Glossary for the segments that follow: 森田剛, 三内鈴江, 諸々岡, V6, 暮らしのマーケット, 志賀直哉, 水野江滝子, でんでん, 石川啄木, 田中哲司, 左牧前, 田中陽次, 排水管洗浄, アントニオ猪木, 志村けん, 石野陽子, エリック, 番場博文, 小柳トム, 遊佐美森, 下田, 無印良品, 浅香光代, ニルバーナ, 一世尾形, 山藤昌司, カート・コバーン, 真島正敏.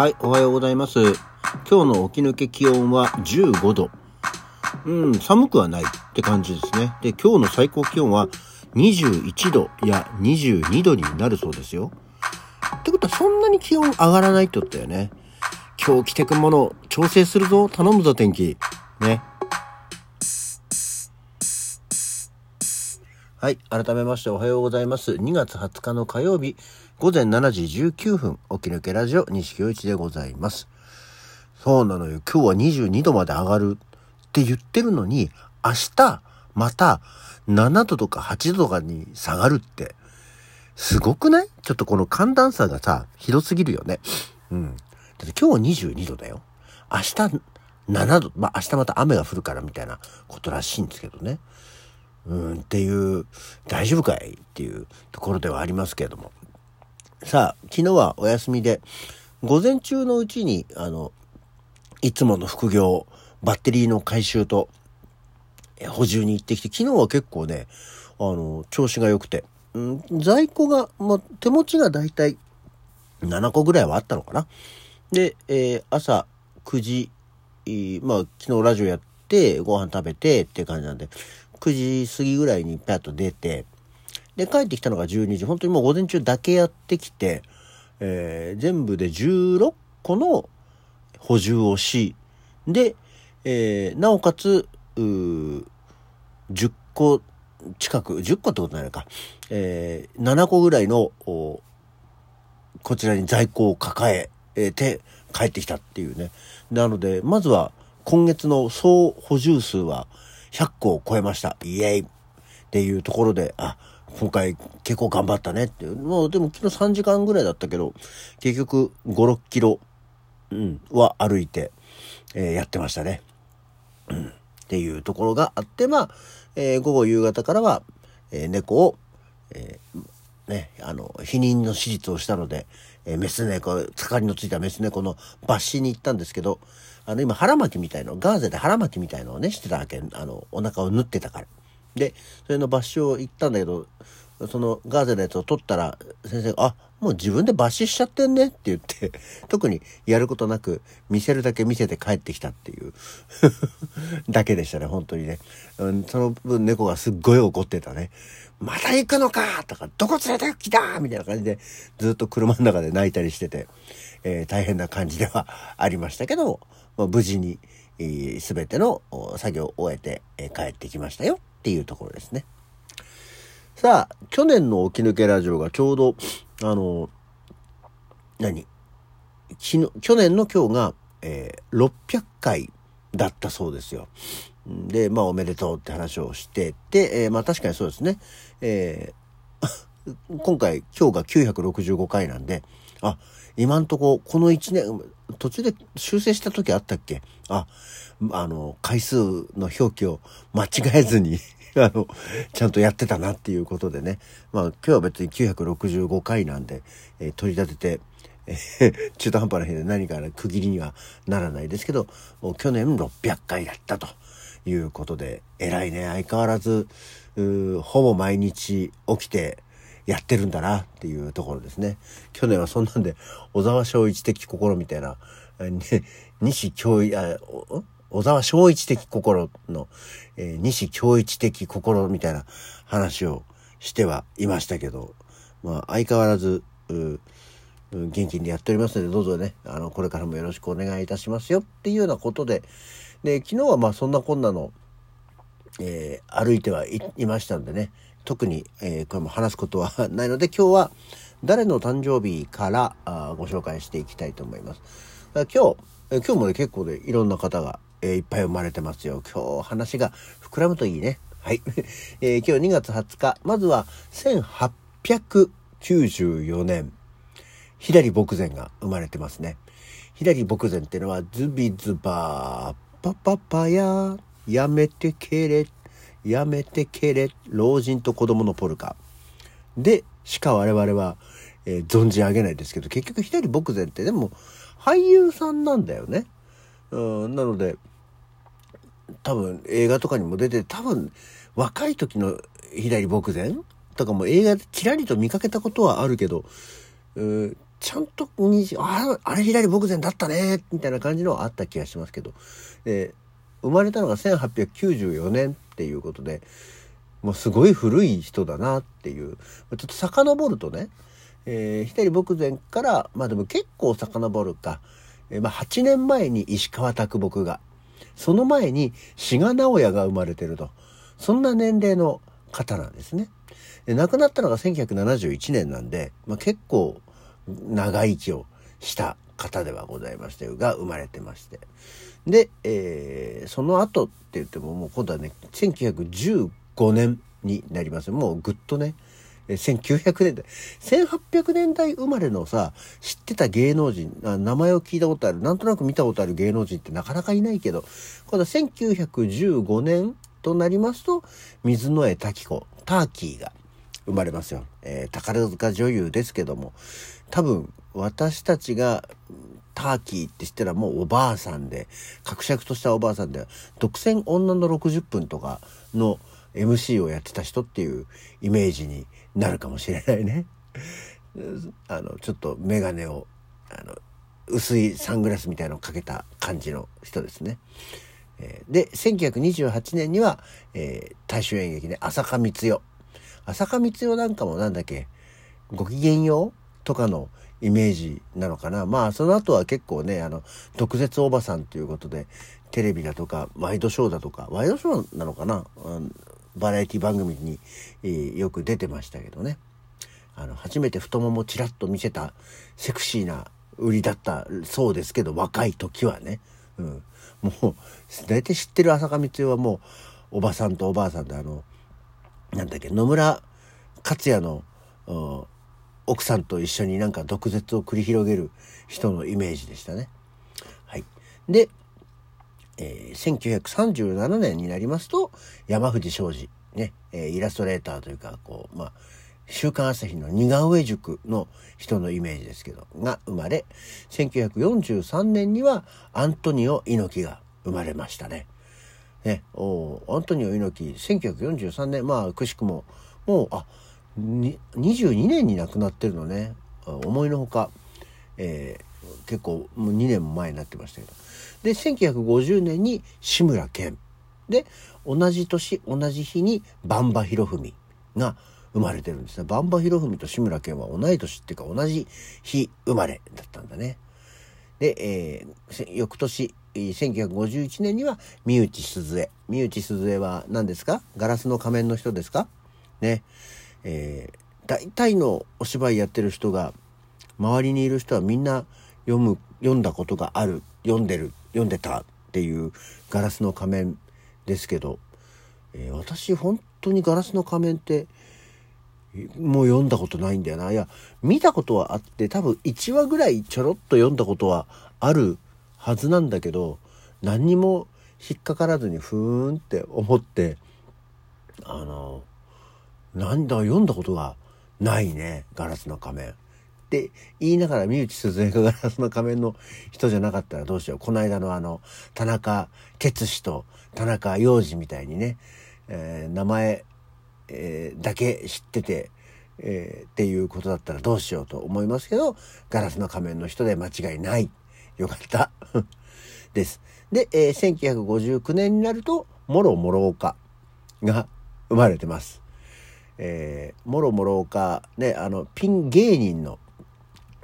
はい、おはようございます。今日の起き抜け気温は15度。寒くはないって感じですね。で、今日の最高気温は21度や22度になるそうですよ。ってことはそんなに気温上がらないってことだよね。今日着てくもの調整するぞ、頼むぞ天気ね。はい、改めましておはようございます。2月20日の火曜日午前7時19分、起き抜けラジオ西京一でございます。そうなのよ、今日は22度まで上がるって言ってるのに、明日また7度とか8度とかに下がるってすごくない？ちょっとこの寒暖差がさ、ひどすぎるよね。だって今日22度だよ、明日7度、明日また雨が降るからみたいなことらしいんですけどね。っていう、大丈夫かいっていうところではありますけれども。さあ、昨日はお休みで、午前中のうちに、いつもの副業、バッテリーの回収と補充に行ってきて、昨日は結構ね、調子が良くて、在庫が、手持ちがだいたい7個ぐらいはあったのかな。で、朝9時、昨日ラジオやって、ご飯食べてって感じなんで、9時過ぎぐらいにパッと出て、で帰ってきたのが12時、本当にもう午前中だけやってきて、全部で16個の補充をし、で、なおかつ10個近く、10個ってことないか、7個ぐらいのこちらに在庫を抱えて帰ってきたっていうね。なのでまずは今月の総補充数は100個を超えました。イエーイっていうところで、あ、今回結構頑張ったねっていう。もうでも昨日3時間ぐらいだったけど、結局5、6キロ、は歩いて、やってましたね。っていうところがあって、午後夕方からは、猫を、避妊の手術をしたので、メス猫、盛りのついたメス猫の抜歯に行ったんですけど、今腹巻きみたいの、ガーゼで腹巻きみたいのをね、してたわけ。お腹を縫ってたから。で、それの抜歯を行ったんだけど、そのガーゼのやつを取ったら、先生が、あ、もう自分で抜歯しちゃってんねって言って、特にやることなく、見せるだけ見せて帰ってきたっていう、だけでしたね、本当にね。その分猫がすっごい怒ってたね。また行くのかとか、どこ連れてきたみたいな感じで、ずっと車の中で泣いたりしてて、大変な感じではありましたけども、無事に、全ての作業を終えて、帰ってきましたよっていうところですね。さあ、去年の起き抜けラジオがちょうど、去年の今日が、600回だったそうですよ。で、おめでとうって話をしてて、確かにそうですね。今日が965回なんで、あ、今んとこ、この1年、途中で修正した時あったっけ？回数の表記を間違えずに。ちゃんとやってたなっていうことでね。今日は別に965回なんで、取り立てて、中途半端な日で何か区切りにはならないですけど、去年600回だったということで、偉いね。相変わらず、ほぼ毎日起きてやってるんだなっていうところですね。去年はそんなんで、小沢昭一的心みたいな、小沢昭一的心の、西京一的心みたいな話をしてはいましたけど、相変わらず元気にやっておりますので、どうぞね、これからもよろしくお願いいたしますよっていうようなことで、で、昨日はそんなこんなの、歩いてはいましたんでね、特に、これも話すことはないので、今日は誰の誕生日からご紹介していきたいと思います。今日もね、結構ね、いろんな方が、いっぱい生まれてますよ。今日話が膨らむといいね。はい。今日2月20日。まずは1894年。左牧前が生まれてますね。左牧前っていうのは、ズビズバー、パパパヤ、やめてけれ、やめてけれ、老人と子供のポルカ。で、しか我々は、存じ上げないですけど、結局左牧前ってでも、俳優さんなんだよね。なので、多分映画とかにも出て、多分若い時の左牧前とかも映画でちらりと見かけたことはあるけど、ちゃんとあれ左牧前だったねみたいな感じのはあった気がしますけど、生まれたのが1894年っていうことで、もうすごい古い人だなっていう。ちょっと遡るとね、左牧前からまあでも結構遡るか、8年前に石川啄木が、その前に志賀直哉が生まれてると、そんな年齢の方なんですね。で亡くなったのが1971年なんで、結構長生きをした方ではございましたが生まれてまして、で、その後って言ってももう今度はね1915年になります。もうぐっとね1900年代1800年代生まれのさ、知ってた芸能人、名前を聞いたことある、なんとなく見たことある芸能人ってなかなかいないけど、今度は1915年となりますと水野江滝子、ターキーが生まれますよ。宝塚女優ですけども、多分私たちがターキーって知ったらもうおばあさんで、格尺としたおばあさんで、独占女の60分とかの MC をやってた人っていうイメージになるかもしれないね。ちょっとメガネを薄いサングラスみたいのをかけた感じの人ですね。で1928年には、大衆演劇で浅香光代なんかもなんだっけ、ごきげんようとかのイメージなのかな。まあその後は結構ね、毒舌おばさんということでテレビだとかワイドショーだとか、ワイドショーなのかな、バラエティ番組に、よく出てましたけどね。初めて太ももちらっと見せたセクシーな売りだったそうですけど、若い時はね、もう大体知ってる浅香光代はもうおばさんとおばあさんで、なんだっけ、野村克也の奥さんと一緒になんか毒舌を繰り広げる人のイメージでしたね。はい。で、1937年になりますと山藤昌司ね、イラストレーターというか週刊朝日の似顔絵塾の人のイメージですけどが生まれ、1943年にはアントニオ猪木が生まれましたね。アントニオ猪木1943年、くしくももう22年に亡くなってるのね。思いのほか、結構もう2年も前になってましたけど、で1950年に志村けんで、同じ年同じ日に番場博文が生まれてるんですね。番場博文と志村けんは同い年っていうか同じ日生まれだったんだね。で、翌年1951年には三内鈴江は何ですか、ガラスの仮面の人ですかね。大体のお芝居やってる人が、周りにいる人はみんな読んだことがある、読んでたっていうガラスの仮面ですけど、私本当にガラスの仮面ってもう読んだことないんだよな。いや、見たことはあって、多分1話ぐらいちょろっと読んだことはあるはずなんだけど、何にも引っかからずにふーんって思って、なんだ読んだことがないね、ガラスの仮面って言いながら、三内鈴江がガラスの仮面の人じゃなかったらどうしよう。この間の田中哲司と田中陽次みたいにね、名前、だけ知ってて、っていうことだったらどうしようと思いますけど、ガラスの仮面の人で間違いない、よかったです。で、1959年になると諸々岡が生まれてます。諸々岡ね、ピン芸人の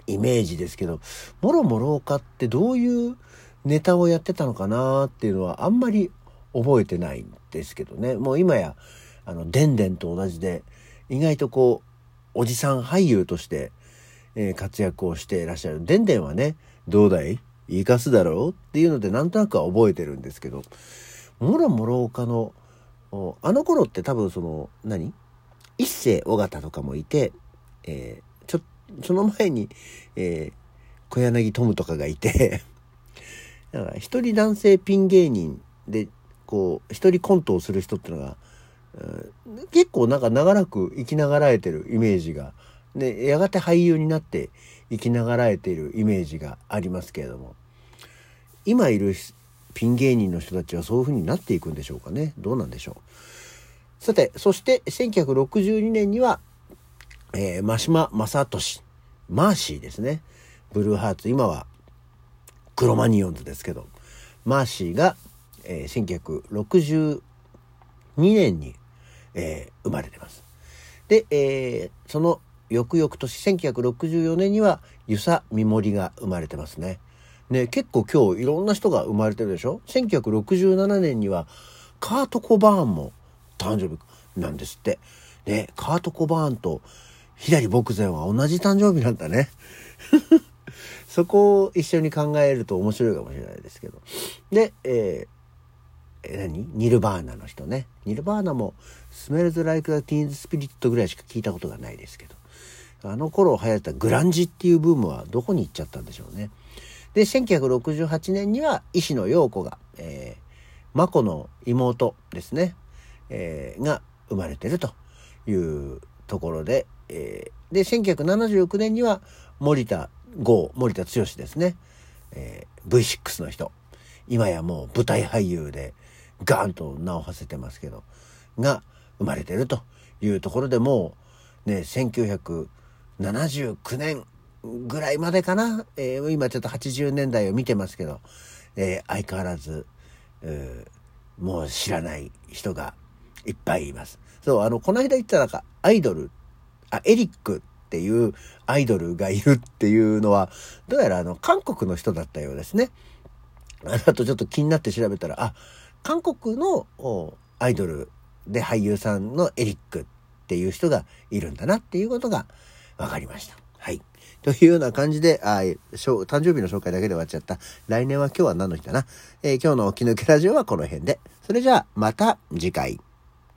イメージですけど、諸々岡ってどういうネタをやってたのかなっていうのはあんまり覚えてないんですけどね。もう今やでんでんと同じで、意外とこうおじさん俳優として、活躍をしていらっしゃる。でんでんはね、どうだい生かすだろうっていうのでなんとなくは覚えてるんですけど、諸々岡の頃って多分一世尾形とかもいて、その前に、小柳トムとかがいてだから一人男性ピン芸人でこう一人コントをする人ってのが、結構なんか長らく生きながらえてるイメージが、でやがて俳優になって生きながらえているイメージがありますけれども、今いるピン芸人の人たちはそういう風になっていくんでしょうかね。どうなんでしょう。さて、そして1962年には、真島正敏、マーシーですね、ブルーハーツ、今はクロマニヨンズですけど、マーシーが、1962年に、生まれてます。で、その翌々年1964年には遊佐美森が生まれてますね。ね、結構今日いろんな人が生まれてるでしょ。1967年にはカート・コバーンも誕生日なんですって。ね、カート・コバーンと左牧前は同じ誕生日なんだね。そこを一緒に考えると面白いかもしれないですけど。で、ニルバーナの人ね。ニルバーナもスメルズ・ライク・ザ・ティーンズ・スピリットぐらいしか聞いたことがないですけど。あの頃流行ったグランジっていうブームはどこに行っちゃったんでしょうね。で、1968年には石野陽子が、マコの妹ですね、が生まれてるというところで、で、1979年には森田剛ですね、V6 の人、今やもう舞台俳優でガーンと名を馳せてますけど、が生まれてるというところで、もうね、1979年ぐらいまでかな、今ちょっと80年代を見てますけど、相変わらずもう知らない人がいっぱいいます。そう、この間言ったらエリックっていうアイドルがいるっていうのは、どうやら韓国の人だったようですね。あとちょっと気になって調べたら、韓国のアイドルで俳優さんのエリックっていう人がいるんだなっていうことが分かりました。はい。というような感じで、誕生日の紹介だけで終わっちゃった。来年は今日は何の日だな。今日の起き抜けラジオはこの辺で。それじゃあ、また次回。